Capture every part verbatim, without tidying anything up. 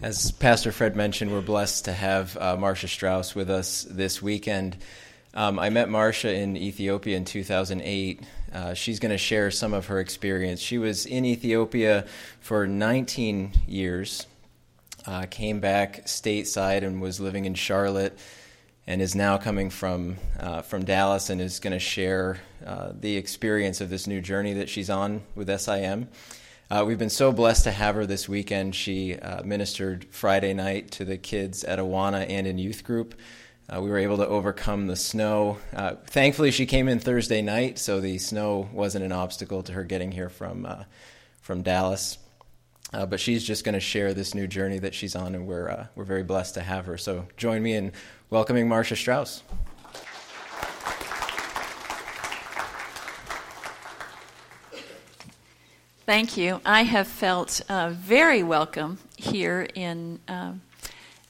As Pastor Fred mentioned, we're blessed to have uh, Marcia Strauss with us this weekend. Um, I met Marcia in Ethiopia in two thousand eight. Uh, she's going to share some of her experience. She was in Ethiopia for nineteen years, uh, came back stateside and was living in Charlotte, and is now coming from uh, from Dallas and is going to share uh, the experience of this new journey that she's on with S I M. Uh, we've been so blessed to have her this weekend. She uh, ministered Friday night to the kids at Awana and in youth group. Uh, we were able to overcome the snow. Uh, thankfully, she came in Thursday night, so the snow wasn't an obstacle to her getting here from uh, from Dallas. Uh, but she's just going to share this new journey that she's on, and we're uh, we're very blessed to have her. So join me in welcoming Marcia Strauss. Thank you. I have felt uh, very welcome here in uh,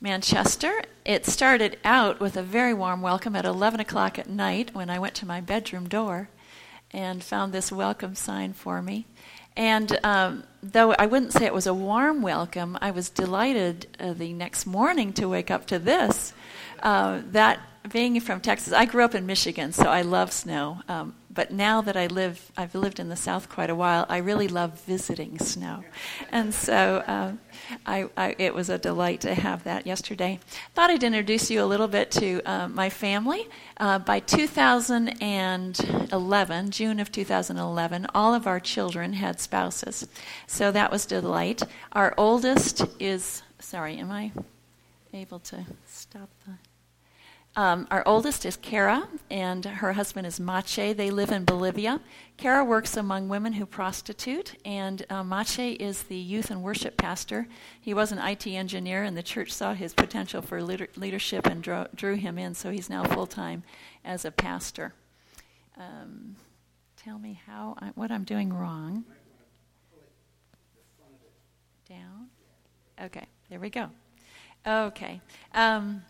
Manchester. It started out with a very warm welcome at eleven o'clock at night when I went to my bedroom door and found this welcome sign for me. And um, though I wouldn't say it was a warm welcome, I was delighted uh, the next morning to wake up to this. Uh, that being from Texas, I grew up in Michigan, so I love snow. Um, But now that I live, I've lived in the South quite a while, I really love visiting snow. And so um, I, I, it was a delight to have that yesterday. Thought I'd introduce you a little bit to uh, my family. Uh, by two thousand eleven, June of two thousand eleven, all of our children had spouses. So that was a delight. Our oldest is, sorry, am I able to stop the... Um, our oldest is Kara, and her husband is Mache. They live in Bolivia. Kara works among women who prostitute, and uh, Mache is the youth and worship pastor. He was an I T engineer, and the church saw his potential for leader- leadership and drew, drew him in, so he's now full-time as a pastor. Um, tell me how I, what I'm doing wrong. Down? Okay, there we go. Okay. Um,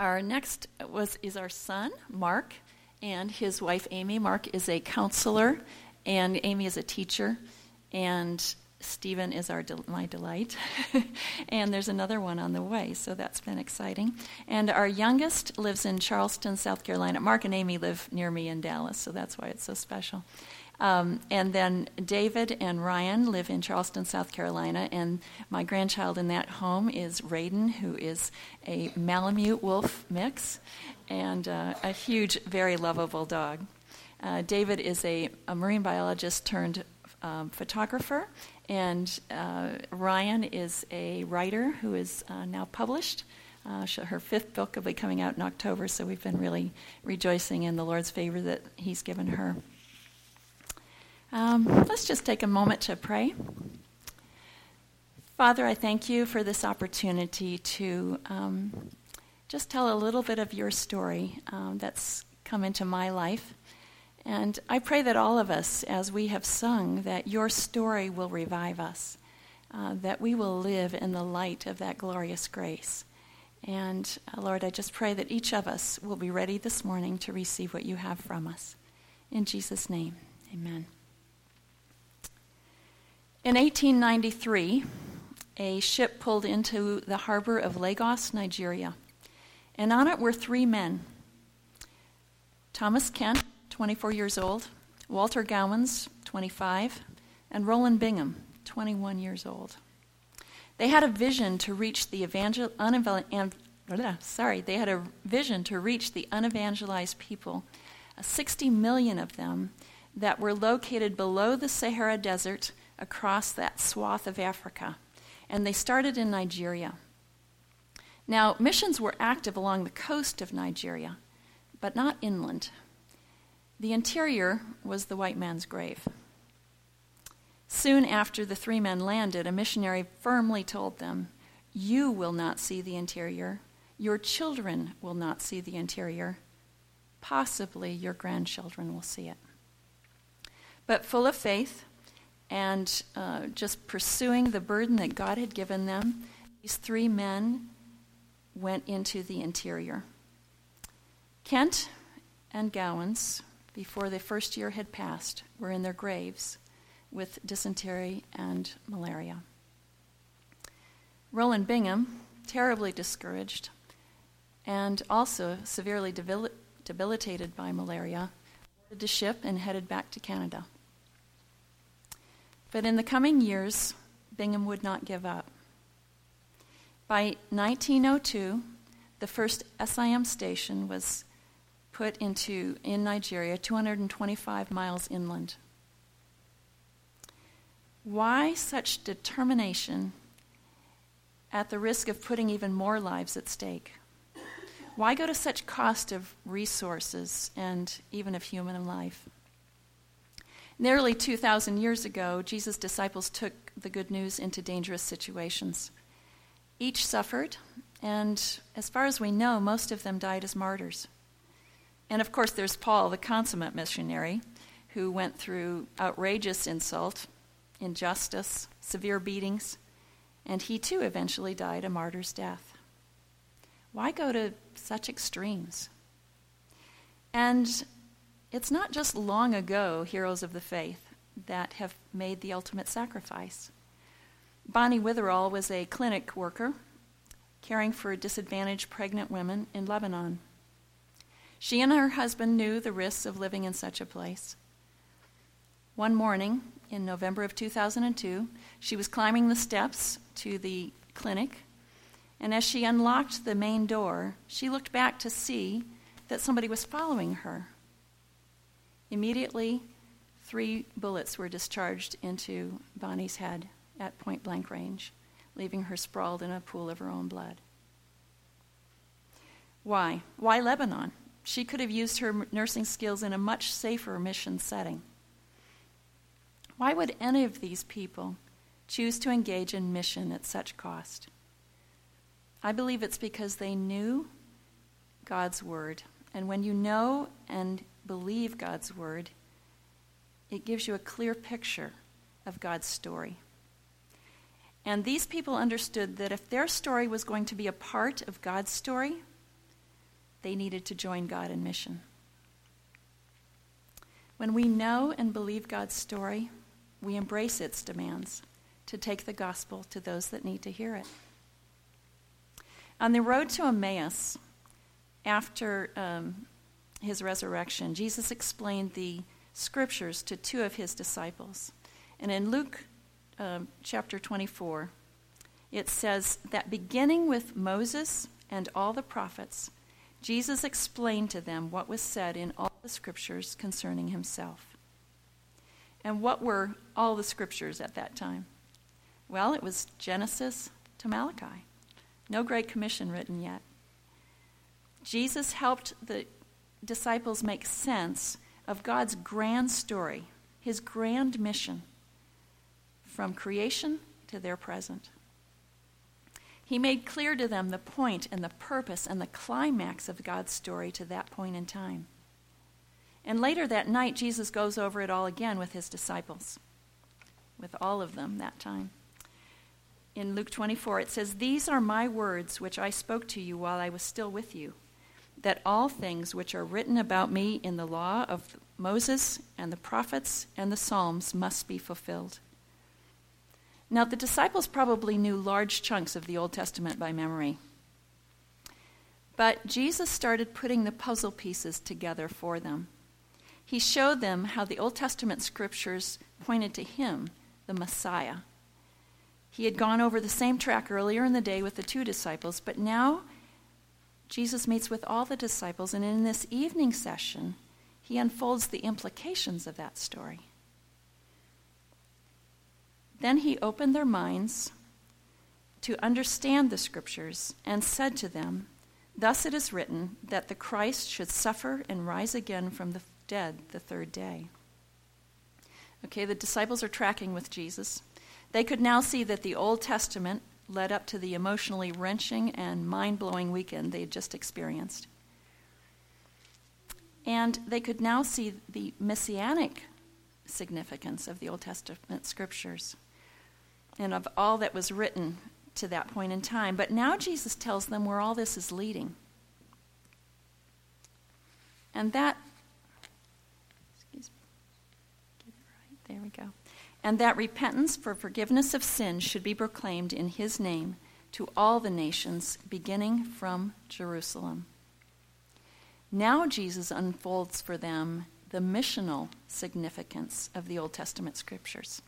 Our next was is our son, Mark, and his wife, Amy. Mark is a counselor, and Amy is a teacher, and Stephen is our del- my delight. And there's another one on the way, so that's been exciting. And our youngest lives in Charleston, South Carolina. Mark and Amy live near me in Dallas, so that's why it's so special. Um, and then David and Ryan live in Charleston, South Carolina, and my grandchild in that home is Raiden, who is a Malamute wolf mix and uh, a huge, very lovable dog. Uh, David is a, a marine biologist turned um, photographer, and uh, Ryan is a writer who is uh, now published. Uh, her fifth book will be coming out in October, so we've been really rejoicing in the Lord's favor that he's given her. Um, let's just take a moment to pray. Father, I thank you for this opportunity to um, just tell a little bit of your story um, that's come into my life. And I pray that all of us, as we have sung, that your story will revive us, uh, that we will live in the light of that glorious grace. And uh, Lord, I just pray that each of us will be ready this morning to receive what you have from us. In Jesus' name, amen. In eighteen ninety-three, a ship pulled into the harbor of Lagos, Nigeria, and on it were three men: Thomas Kent, twenty-four years old, Walter Gowans, twenty-five, and Roland Bingham, twenty-one years old. They had a vision to reach the evangel- unevangel- am- sorry, they had a vision to reach the unevangelized people, sixty million of them, that were located below the Sahara Desert, across that swath of Africa, and they started in Nigeria. Now, missions were active along the coast of Nigeria, but not inland. The interior was the white man's grave. Soon after the three men landed, a missionary firmly told them, "You will not see the interior. Your children will not see the interior. Possibly your grandchildren will see it." But full of faith, and uh, just pursuing the burden that God had given them, these three men went into the interior. Kent and Gowans, before the first year had passed, were in their graves with dysentery and malaria. Roland Bingham, terribly discouraged and also severely debil- debilitated by malaria, boarded the ship and headed back to Canada. But in the coming years, Bingham would not give up. By nineteen oh two, the first S I M station was put into in Nigeria, two hundred twenty-five miles inland. Why such determination at the risk of putting even more lives at stake? Why go to such cost of resources and even of human life? Nearly two thousand years ago, Jesus' disciples took the good news into dangerous situations. Each suffered, and as far as we know, most of them died as martyrs. And of course, there's Paul, the consummate missionary, who went through outrageous insult, injustice, severe beatings, and he too eventually died a martyr's death. Why go to such extremes? And it's not just long ago heroes of the faith that have made the ultimate sacrifice. Bonnie Witherall was a clinic worker caring for disadvantaged pregnant women in Lebanon. She and her husband knew the risks of living in such a place. One morning in November of two thousand two, she was climbing the steps to the clinic, and as she unlocked the main door, she looked back to see that somebody was following her. Immediately, three bullets were discharged into Bonnie's head at point-blank range, leaving her sprawled in a pool of her own blood. Why? Why Lebanon? She could have used her nursing skills in a much safer mission setting. Why would any of these people choose to engage in mission at such cost? I believe it's because they knew God's word. And when you know and believe God's word, it gives you a clear picture of God's story. And these people understood that if their story was going to be a part of God's story, they needed to join God in mission. When we know and believe God's story, we embrace its demands to take the gospel to those that need to hear it. On the road to Emmaus, after um, his resurrection, Jesus explained the scriptures to two of his disciples. And in Luke uh, chapter twenty-four, it says that beginning with Moses and all the prophets, Jesus explained to them what was said in all the scriptures concerning himself. And what were all the scriptures at that time? Well, it was Genesis to Malachi. No Great Commission written yet. Jesus helped the disciples make sense of God's grand story, his grand mission, from creation to their present. He made clear to them the point and the purpose and the climax of God's story to that point in time. And later that night, Jesus goes over it all again with his disciples, with all of them that time. In Luke twenty-four, it says, "These are my words which I spoke to you while I was still with you, that all things which are written about me in the law of Moses and the prophets and the Psalms must be fulfilled." Now, the disciples probably knew large chunks of the Old Testament by memory. But Jesus started putting the puzzle pieces together for them. He showed them how the Old Testament scriptures pointed to him, the Messiah. He had gone over the same track earlier in the day with the two disciples, but now Jesus meets with all the disciples, and in this evening session, he unfolds the implications of that story. Then he opened their minds to understand the scriptures and said to them, "Thus it is written that the Christ should suffer and rise again from the dead the third day." Okay, the disciples are tracking with Jesus. They could now see that the Old Testament led up to the emotionally wrenching and mind-blowing weekend they had just experienced. And they could now see the messianic significance of the Old Testament scriptures and of all that was written to that point in time. But now Jesus tells them where all this is leading. And that, excuse me, get it right, there we go. And that repentance for forgiveness of sin should be proclaimed in his name to all the nations, beginning from Jerusalem. Now Jesus unfolds for them the missional significance of the Old Testament scriptures.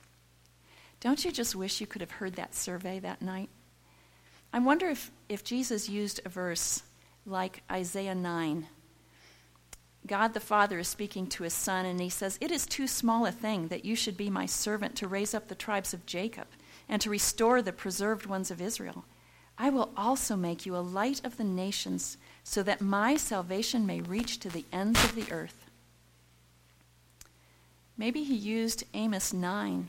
Don't you just wish you could have heard that survey that night? I wonder if, if Jesus used a verse like Isaiah nine. God the Father is speaking to his son, and he says, "It is too small a thing that you should be my servant to raise up the tribes of Jacob and to restore the preserved ones of Israel. I will also make you a light of the nations so that my salvation may reach to the ends of the earth." Maybe he used Amos nine.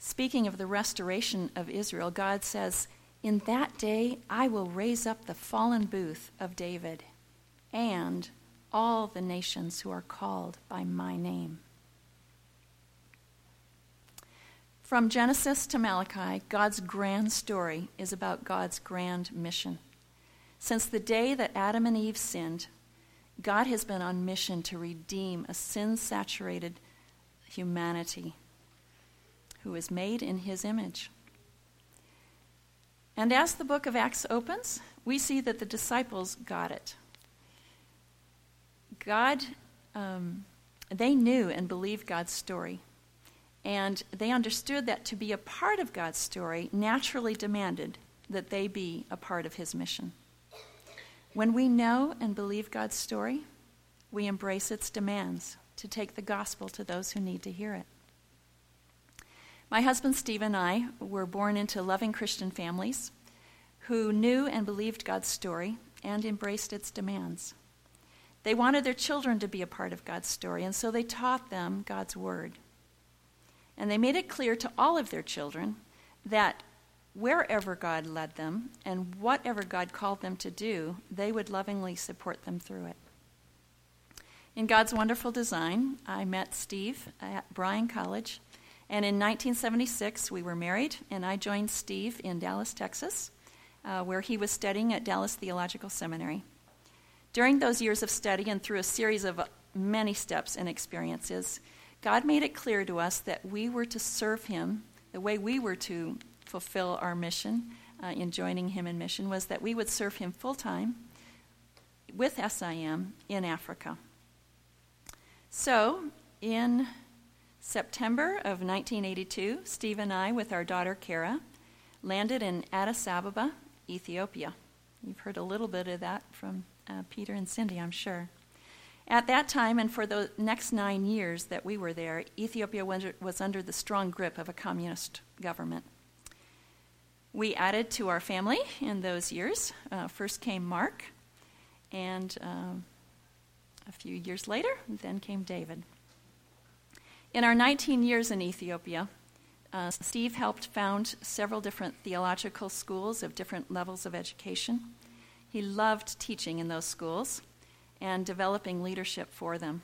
Speaking of the restoration of Israel, God says, "In that day I will raise up the fallen booth of David and all the nations who are called by my name." From Genesis to Malachi, God's grand story is about God's grand mission. Since the day that Adam and Eve sinned, God has been on mission to redeem a sin-saturated humanity who is made in his image. And as the book of Acts opens, we see that the disciples got it. God, um, they knew and believed God's story, and they understood that to be a part of God's story naturally demanded that they be a part of his mission. When we know and believe God's story, we embrace its demands to take the gospel to those who need to hear it. My husband Steve and I were born into loving Christian families who knew and believed God's story and embraced its demands. They wanted their children to be a part of God's story, and so they taught them God's word. And they made it clear to all of their children that wherever God led them and whatever God called them to do, they would lovingly support them through it. In God's wonderful design, I met Steve at Bryan College, and in nineteen seventy-six we were married, and I joined Steve in Dallas, Texas, uh, where he was studying at Dallas Theological Seminary. During those years of study and through a series of many steps and experiences, God made it clear to us that we were to serve him. The way we were to fulfill our mission uh, in joining him in mission was that we would serve him full-time with S I M in Africa. So in September of nineteen eighty-two, Steve and I, with our daughter Kara, landed in Addis Ababa, Ethiopia. You've heard a little bit of that from Uh, Peter and Cindy, I'm sure. At that time and for the next nine years that we were there, Ethiopia was under the strong grip of a communist government. We added to our family in those years. Uh, first came Mark, and um, a few years later, then came David. In our nineteen years in Ethiopia, uh, Steve helped found several different theological schools of different levels of education. He loved teaching in those schools and developing leadership for them.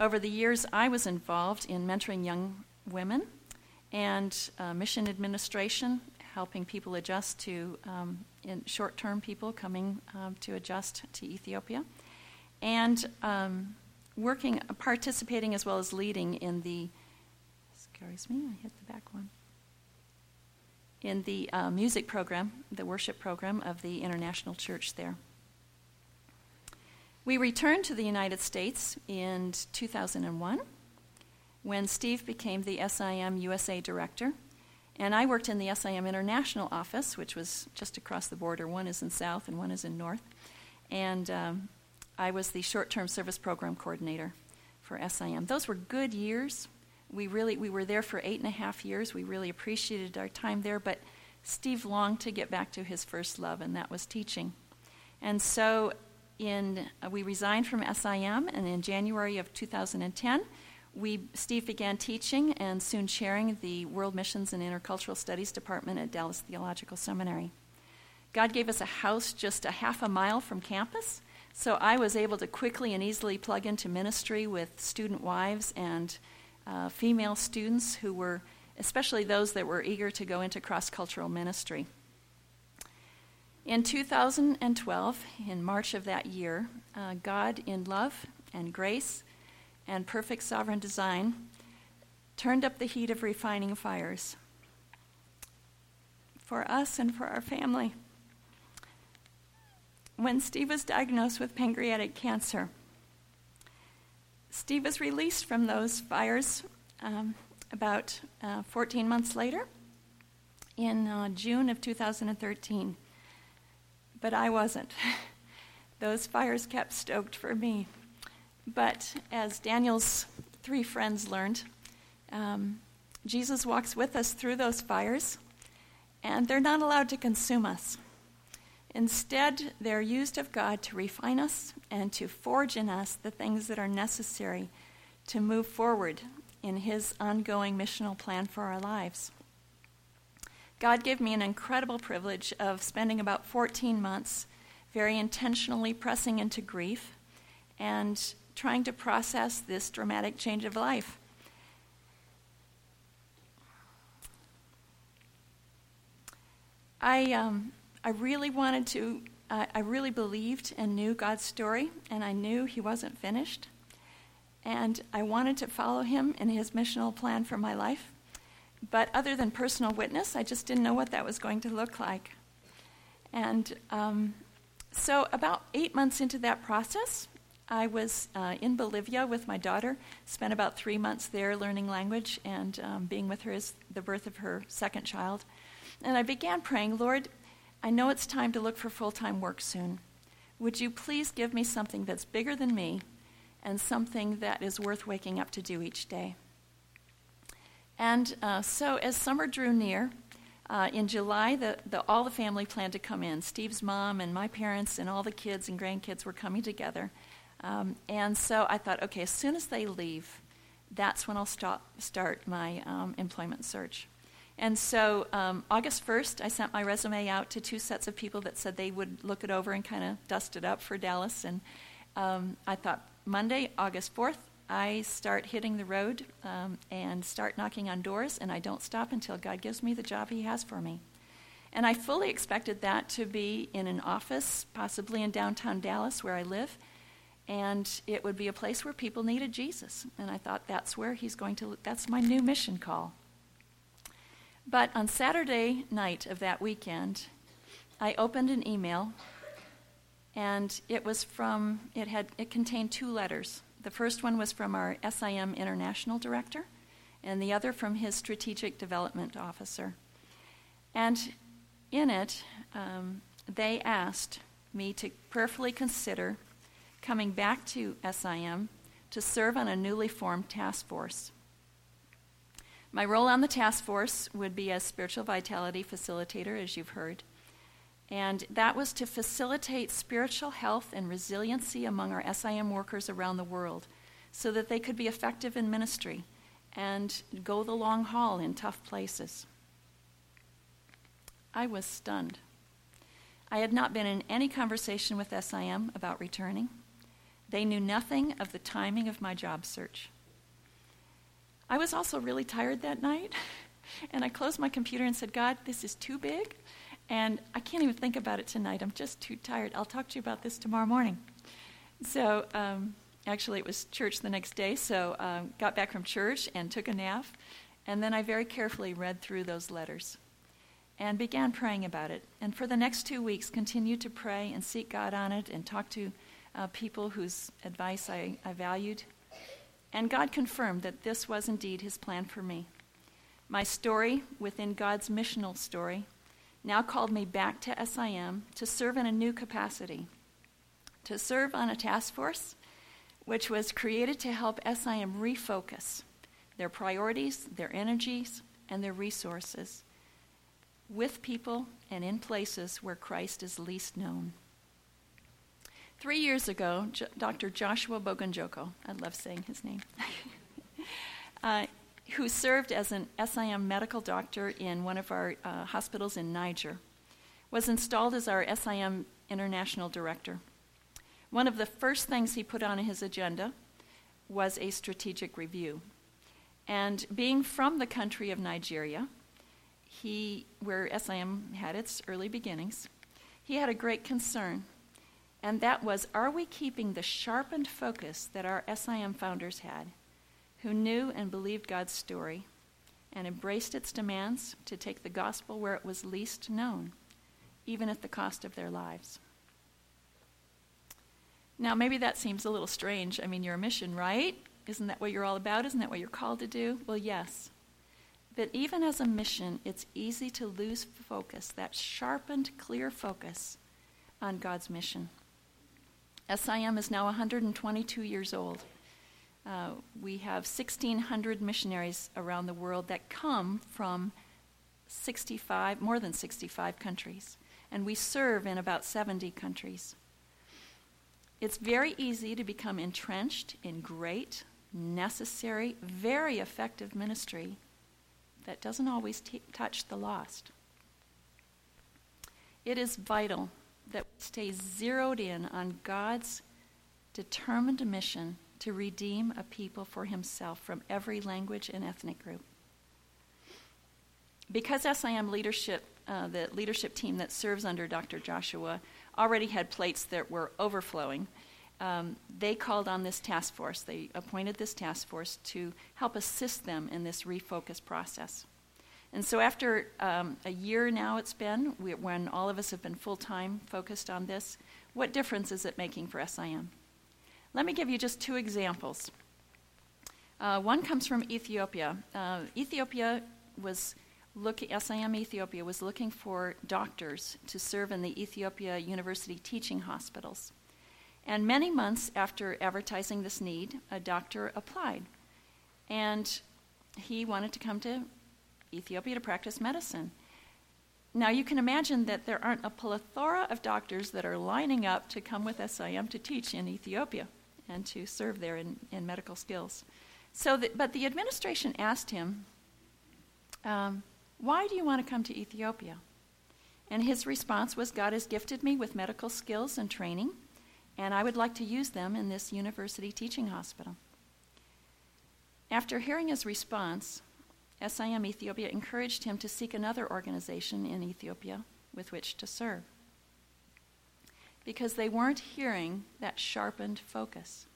Over the years, I was involved in mentoring young women and uh, mission administration, helping people adjust to, um, in short-term people coming um, to adjust to Ethiopia, and um, working, participating as well as leading in the, excuse me, I hit the back one. in the uh, music program, the worship program of the International Church there. We returned to the United States in two thousand one when Steve became the S I M U S A director, and I worked in the S I M International office, which was just across the border. One is in South and one is in North, and um, I was the short-term service program coordinator for S I M. Those were good years. We really, we were there for eight and a half years. We really appreciated our time there, but Steve longed to get back to his first love, and that was teaching. And so in uh, we resigned from S I M, and in January of two thousand ten, we Steve began teaching and soon chairing the World Missions and Intercultural Studies Department at Dallas Theological Seminary. God gave us a house just a half a mile from campus, so I was able to quickly and easily plug into ministry with student wives and Uh, female students who were, especially those that were eager to go into cross-cultural ministry. In two thousand twelve, in March of that year, uh, God in love and grace and perfect sovereign design turned up the heat of refining fires for us and for our family. When Steve was diagnosed with pancreatic cancer, Steve was released from those fires um, about uh, fourteen months later in uh, June of two thousand thirteen. But I wasn't. Those fires kept stoked for me. But as Daniel's three friends learned, um, Jesus walks with us through those fires, and they're not allowed to consume us. Instead, they're used of God to refine us and to forge in us the things that are necessary to move forward in his ongoing missional plan for our lives. God gave me an incredible privilege of spending about fourteen months very intentionally pressing into grief and trying to process this dramatic change of life. I um, I really wanted to, uh, I really believed and knew God's story, and I knew he wasn't finished. And I wanted to follow him in his missional plan for my life. But other than personal witness, I just didn't know what that was going to look like. And um, so about eight months into that process, I was uh, in Bolivia with my daughter, spent about three months there learning language and um, being with her as the birth of her second child. And I began praying, Lord, I know it's time to look for full-time work soon. Would you please give me something that's bigger than me and something that is worth waking up to do each day? And uh, so as summer drew near, uh, in July, the, the, all the family planned to come in. Steve's mom and my parents and all the kids and grandkids were coming together. Um, and so I thought, okay, as soon as they leave, that's when I'll stop, start my um, employment search. And so um, August first, I sent my resume out to two sets of people that said they would look it over and kind of dust it up for Dallas. And um, I thought, Monday, August fourth, I start hitting the road um, and start knocking on doors, and I don't stop until God gives me the job he has for me. And I fully expected that to be in an office, possibly in downtown Dallas where I live, and it would be a place where people needed Jesus. And I thought, that's where he's going to, that's my new mission call. But on Saturday night of that weekend, I opened an email, and it was from, it had, it contained two letters. The first one was from our S I M international director, and the other from his strategic development officer. And in it, um, they asked me to prayerfully consider coming back to S I M to serve on a newly formed task force. My role on the task force would be as spiritual vitality facilitator, as you've heard, and that was to facilitate spiritual health and resiliency among our S I M workers around the world so that they could be effective in ministry and go the long haul in tough places. I was stunned. I had not been in any conversation with S I M about returning. They knew nothing of the timing of my job search. I was also really tired that night, and I closed my computer and said, God, this is too big, and I can't even think about it tonight. I'm just too tired. I'll talk to you about this tomorrow morning. So um, actually it was church the next day, so um, got back from church and took a nap, and then I very carefully read through those letters and began praying about it. And for the next two weeks, continued to pray and seek God on it and talk to uh, people whose advice I, I valued. And God confirmed that this was indeed his plan for me. My story within God's missional story now called me back to S I M to serve in a new capacity, to serve on a task force which was created to help S I M refocus their priorities, their energies, and their resources with people and in places where Christ is least known. Three years ago, Doctor Joshua Bogonjoko, I love saying his name, uh, who served as an S I M medical doctor in one of our uh, hospitals in Niger, was installed as our S I M international director. One of the first things he put on his agenda was a strategic review. And being from the country of Nigeria, he, where S I M had its early beginnings, he had a great concern. And that was, are we keeping the sharpened focus that our S I M founders had, who knew and believed God's story, and embraced its demands to take the gospel where it was least known, even at the cost of their lives. Now, maybe that seems a little strange. I mean, you're a mission, right? Isn't that what you're all about? Isn't that what you're called to do? Well, yes. But even as a mission, it's easy to lose focus, that sharpened, clear focus on God's mission. S I M is now one hundred twenty-two years old. Uh, we have sixteen hundred missionaries around the world that come from sixty-five, more than sixty-five countries, and we serve in about seventy countries. It's very easy to become entrenched in great, necessary, very effective ministry that doesn't always t- touch the lost. It is vital that we stay zeroed in on God's determined mission to redeem a people for himself from every language and ethnic group. Because S I M leadership, uh, the leadership team that serves under Doctor Joshua, already had plates that were overflowing, um, they called on this task force. They appointed this task force to help assist them in this refocus process. And so after um, a year now it's been, we, when all of us have been full-time focused on this, what difference is it making for S I M? Let me give you just two examples. Uh, one comes from Ethiopia. Uh, Ethiopia was looking, S I M Ethiopia was looking for doctors to serve in the Ethiopia University teaching hospitals. And many months after advertising this need, a doctor applied. And he wanted to come to Ethiopia to practice medicine. Now you can imagine that there aren't a plethora of doctors that are lining up to come with S I M to teach in Ethiopia and to serve there in, in medical skills. So, the, but the administration asked him, um, why do you want to come to Ethiopia? And his response was, God has gifted me with medical skills and training, and I would like to use them in this university teaching hospital. After hearing his response, S I M Ethiopia encouraged him to seek another organization in Ethiopia with which to serve, because they weren't hearing that sharpened focus.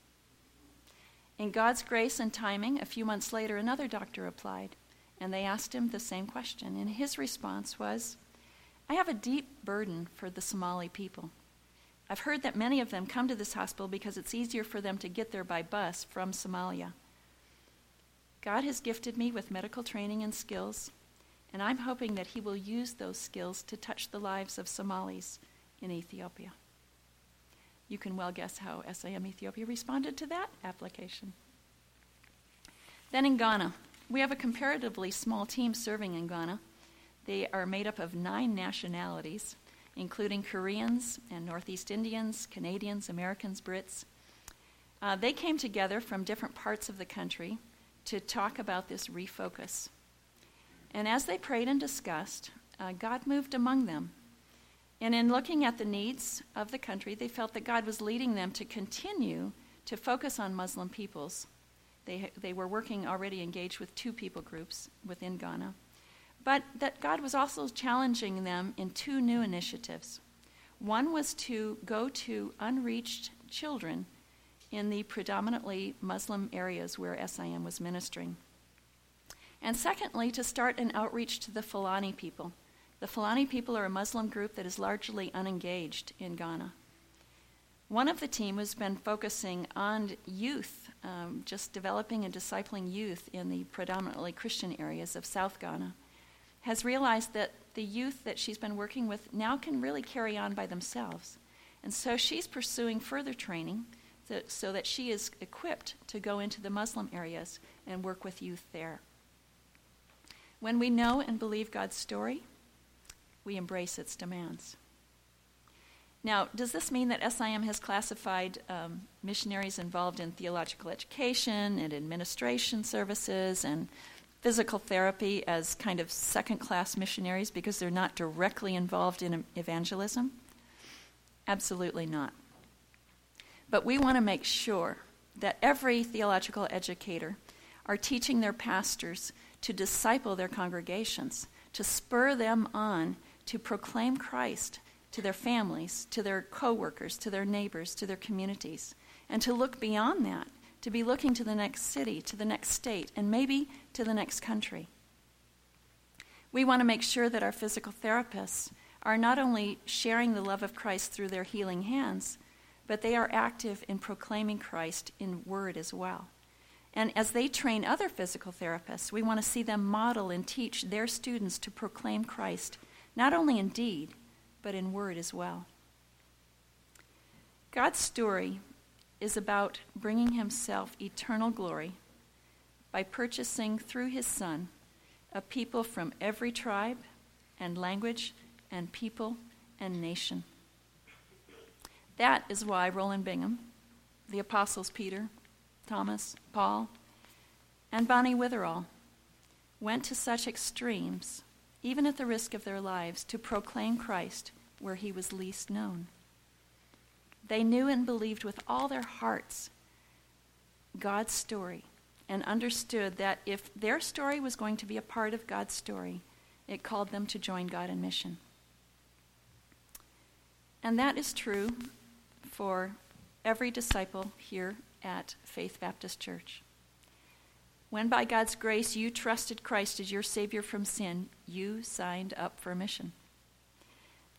In God's grace and timing, a few months later, another doctor applied, and they asked him the same question. And his response was, I have a deep burden for the Somali people. I've heard that many of them come to this hospital because it's easier for them to get there by bus from Somalia. God has gifted me with medical training and skills, and I'm hoping that he will use those skills to touch the lives of Somalis in Ethiopia. You can well guess how S I M Ethiopia responded to that application. Then in Ghana, we have a comparatively small team serving in Ghana. They are made up of nine nationalities, including Koreans and Northeast Indians, Canadians, Americans, Brits. Uh, they came together from different parts of the country to talk about this refocus. And as they prayed and discussed, uh, God moved among them. And in looking at the needs of the country, they felt that God was leading them to continue to focus on Muslim peoples. They, they were working already engaged with two people groups within Ghana. But that God was also challenging them in two new initiatives. One was to go to unreached children in the predominantly Muslim areas where S I M was ministering. And secondly, to start an outreach to the Fulani people. The Fulani people are a Muslim group that is largely unengaged in Ghana. One of the team has been focusing on youth, um, just developing and discipling youth in the predominantly Christian areas of South Ghana, has realized that the youth that she's been working with now can really carry on by themselves. And so she's pursuing further training so that she is equipped to go into the Muslim areas and work with youth there. When we know and believe God's story, we embrace its demands. Now, does this mean that S I M has classified um, missionaries involved in theological education and administration services and physical therapy as kind of second-class missionaries because they're not directly involved in evangelism? Absolutely not. But we want to make sure that every theological educator are teaching their pastors to disciple their congregations, to spur them on to proclaim Christ to their families, to their co-workers, to their neighbors, to their communities, and to look beyond that, to be looking to the next city, to the next state, and maybe to the next country. We want to make sure that our physical therapists are not only sharing the love of Christ through their healing hands, but they are active in proclaiming Christ in word as well. And as they train other physical therapists, we want to see them model and teach their students to proclaim Christ, not only in deed, but in word as well. God's story is about bringing himself eternal glory by purchasing through his Son a people from every tribe and language and people and nation. That is why Roland Bingham, the apostles Peter, Thomas, Paul, and Bonnie Witherall went to such extremes, even at the risk of their lives, to proclaim Christ where he was least known. They knew and believed with all their hearts God's story and understood that if their story was going to be a part of God's story, it called them to join God in mission. And that is true for every disciple here at Faith Baptist Church. When by God's grace you trusted Christ as your Savior from sin, you signed up for a mission.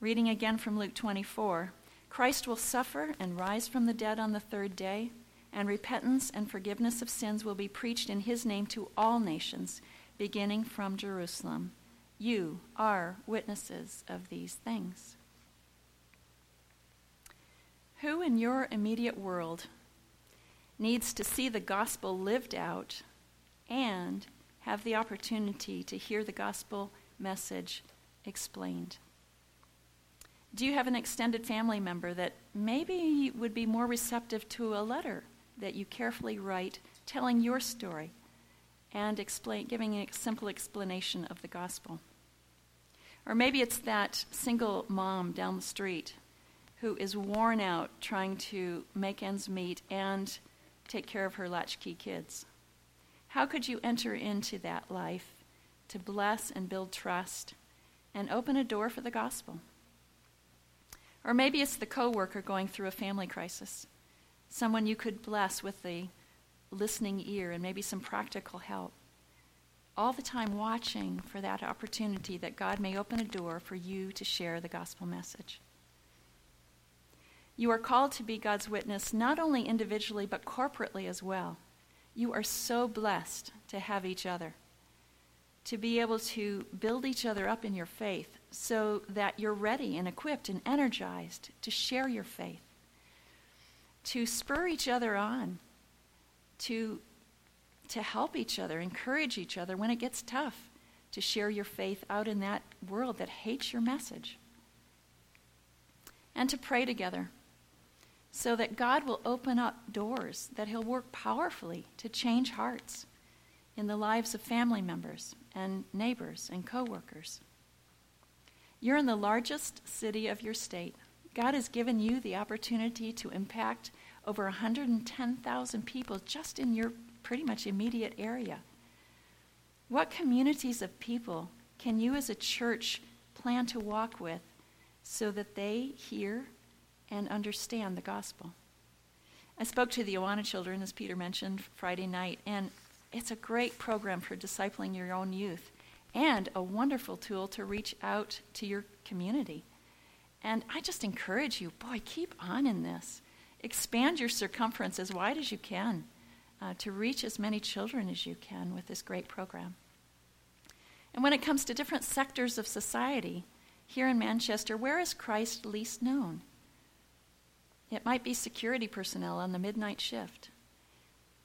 Reading again from Luke twenty-four, Christ will suffer and rise from the dead on the third day, and repentance and forgiveness of sins will be preached in his name to all nations, beginning from Jerusalem. You are witnesses of these things. Who in your immediate world needs to see the gospel lived out and have the opportunity to hear the gospel message explained? Do you have an extended family member that maybe would be more receptive to a letter that you carefully write telling your story and explain, giving a simple explanation of the gospel? Or maybe it's that single mom down the street who is worn out trying to make ends meet and take care of her latchkey kids. How could you enter into that life to bless and build trust and open a door for the gospel? Or maybe it's the coworker going through a family crisis, someone you could bless with the listening ear and maybe some practical help, all the time watching for that opportunity that God may open a door for you to share the gospel message. You are called to be God's witness not only individually but corporately as well. You are so blessed to have each other, to be able to build each other up in your faith, so that you're ready and equipped and energized to share your faith, to spur each other on, to, to help each other, encourage each other when it gets tough, to share your faith out in that world that hates your message, and to pray together so that God will open up doors, that he'll work powerfully to change hearts in the lives of family members and neighbors and coworkers. You're in the largest city of your state. God has given you the opportunity to impact over one hundred ten thousand people just in your pretty much immediate area. What communities of people can you as a church plan to walk with so that they hear and understand the gospel? I spoke to the Awana children, as Peter mentioned, Friday night, and it's a great program for discipling your own youth, and a wonderful tool to reach out to your community. And I just encourage you, boy, keep on in this. Expand your circumference as wide as you can uh, to reach as many children as you can with this great program. And when it comes to different sectors of society, here in Manchester, where is Christ least known? It might be security personnel on the midnight shift,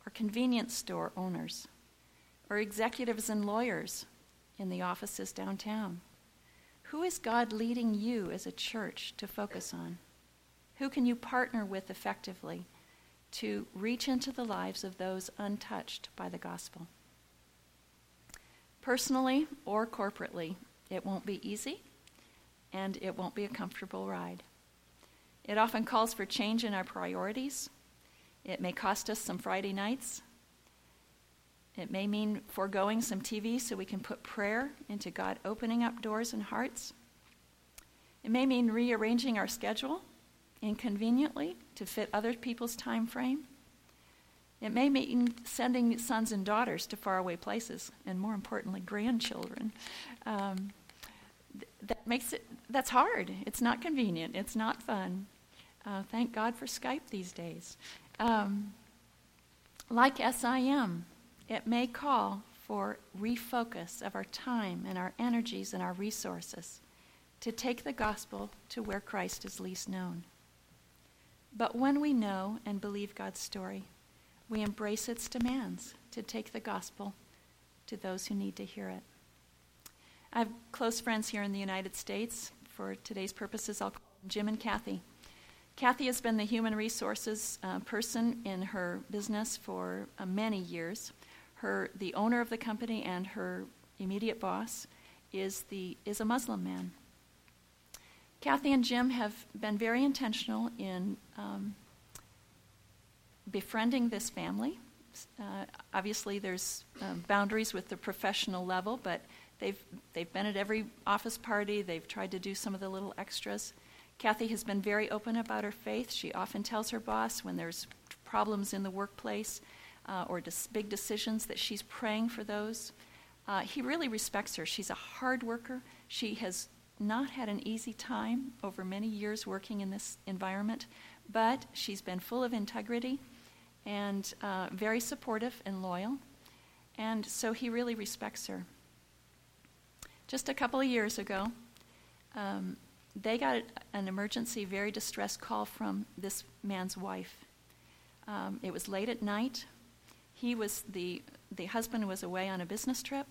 or convenience store owners, or executives and lawyers in the offices downtown. Who is God leading you as a church to focus on? Who can you partner with effectively to reach into the lives of those untouched by the gospel? Personally or corporately, it won't be easy, and it won't be a comfortable ride. It often calls for change in our priorities. It may cost us some Friday nights. It may mean foregoing some T V so we can put prayer into God opening up doors and hearts. It may mean rearranging our schedule inconveniently to fit other people's time frame. It may mean sending sons and daughters to faraway places, and more importantly, grandchildren. Um, th- that makes it, that's hard. It's not convenient. It's not fun. Uh, thank God for Skype these days. Um, like SIM, it may call for refocus of our time and our energies and our resources to take the gospel to where Christ is least known. But when we know and believe God's story, we embrace its demands to take the gospel to those who need to hear it. I have close friends here in the United States. For today's purposes, I'll call them Jim and Kathy. Kathy has been the human resources uh, person in her business for uh, many years. Her, the owner of the company and her immediate boss is the is a Muslim man. Kathy and Jim have been very intentional in Um, befriending this family. Uh, obviously there's um, boundaries with the professional level, but they've they've been at every office party. They've tried to do some of the little extras. Kathy has been very open about her faith. She often tells her boss when there's problems in the workplace uh, or dis- big decisions that she's praying for those. Uh, he really respects her. She's a hard worker. She has not had an easy time over many years working in this environment, but she's been full of integrity and uh, very supportive and loyal, and so he really respects her. Just a couple of years ago, um, they got an emergency, very distressed call from this man's wife. Um, it was late at night. He was the the husband was away on a business trip,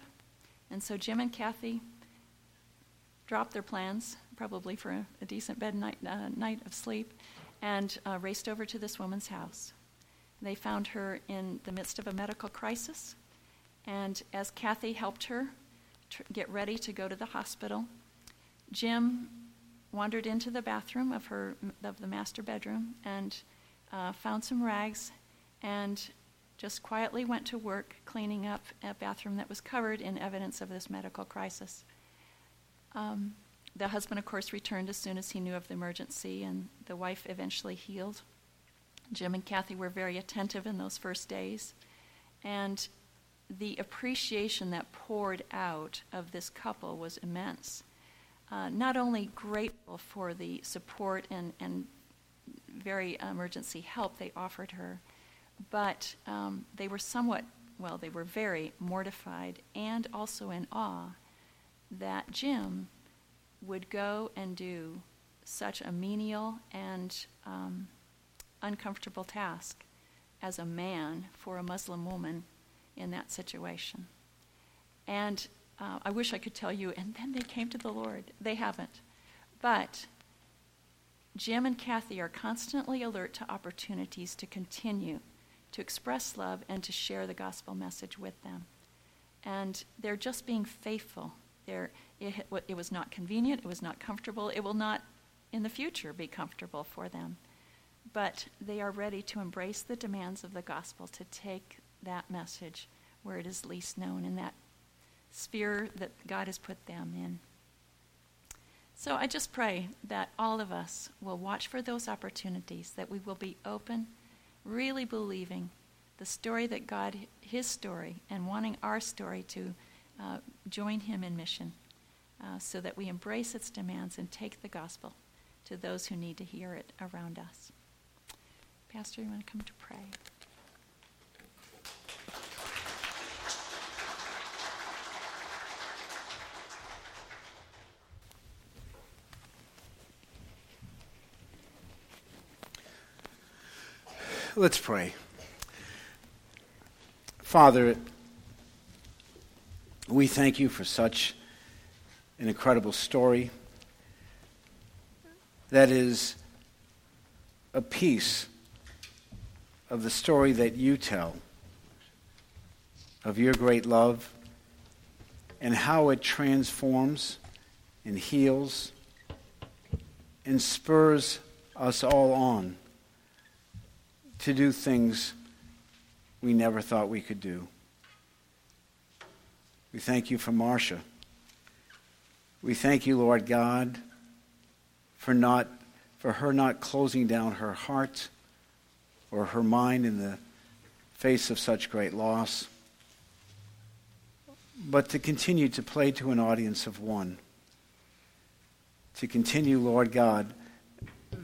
and so Jim and Kathy dropped their plans, probably for a, a decent bed night uh, night of sleep, and uh, raced over to this woman's house. They found her in the midst of a medical crisis, and as Kathy helped her tr- get ready to go to the hospital, Jim wandered into the bathroom of her of the master bedroom and uh, found some rags and just quietly went to work cleaning up a bathroom that was covered in evidence of this medical crisis. Um, The husband, of course, returned as soon as he knew of the emergency, and the wife eventually healed. Jim and Kathy were very attentive in those first days, and the appreciation that poured out of this couple was immense. Uh, not only grateful for the support and, and very emergency help they offered her, but um, they were somewhat, well, they were very mortified and also in awe that Jim would go and do such a menial and um, uncomfortable task as a man for a Muslim woman in that situation. And uh, I wish I could tell you, and then they came to the Lord. They haven't. But Jim and Kathy are constantly alert to opportunities to continue to express love and to share the gospel message with them. And they're just being faithful. They're It, it was not convenient, it was not comfortable, it will not in the future be comfortable for them. But they are ready to embrace the demands of the gospel, to take that message where it is least known in that sphere that God has put them in. So I just pray that all of us will watch for those opportunities, that we will be open, really believing the story that God, his story, and wanting our story to uh, join him in mission. Uh, so that we embrace its demands and take the gospel to those who need to hear it around us. Pastor, you want to come to pray? Let's pray. Father, we thank you for such an incredible story that is a piece of the story that you tell of your great love and how it transforms and heals and spurs us all on to do things we never thought we could do. We thank you for Marcia. We thank you, Lord God, for not for her not closing down her heart or her mind in the face of such great loss, but to continue to play to an audience of one. To continue, Lord God,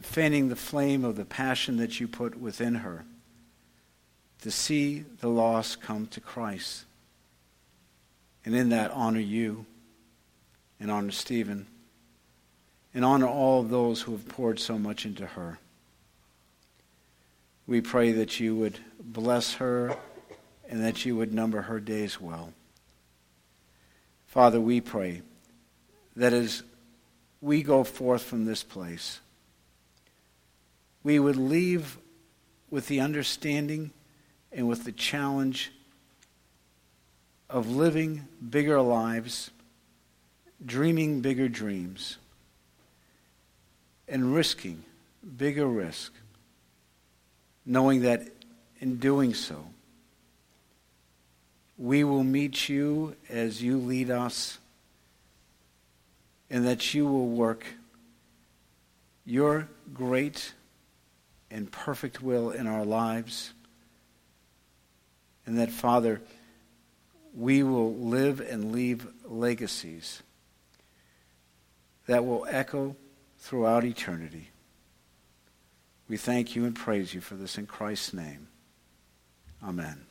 fanning the flame of the passion that you put within her, to see the lost come to Christ, and in that honor you, and honor Stephen, and honor all of those who have poured so much into her. We pray that you would bless her and that you would number her days well. Father, we pray that as we go forth from this place, we would leave with the understanding and with the challenge of living bigger lives, dreaming bigger dreams, and risking bigger risk, knowing that in doing so, we will meet you as you lead us, and that you will work your great and perfect will in our lives, and that, Father, we will live and leave legacies that will echo throughout eternity. We thank you and praise you for this in Christ's name. Amen.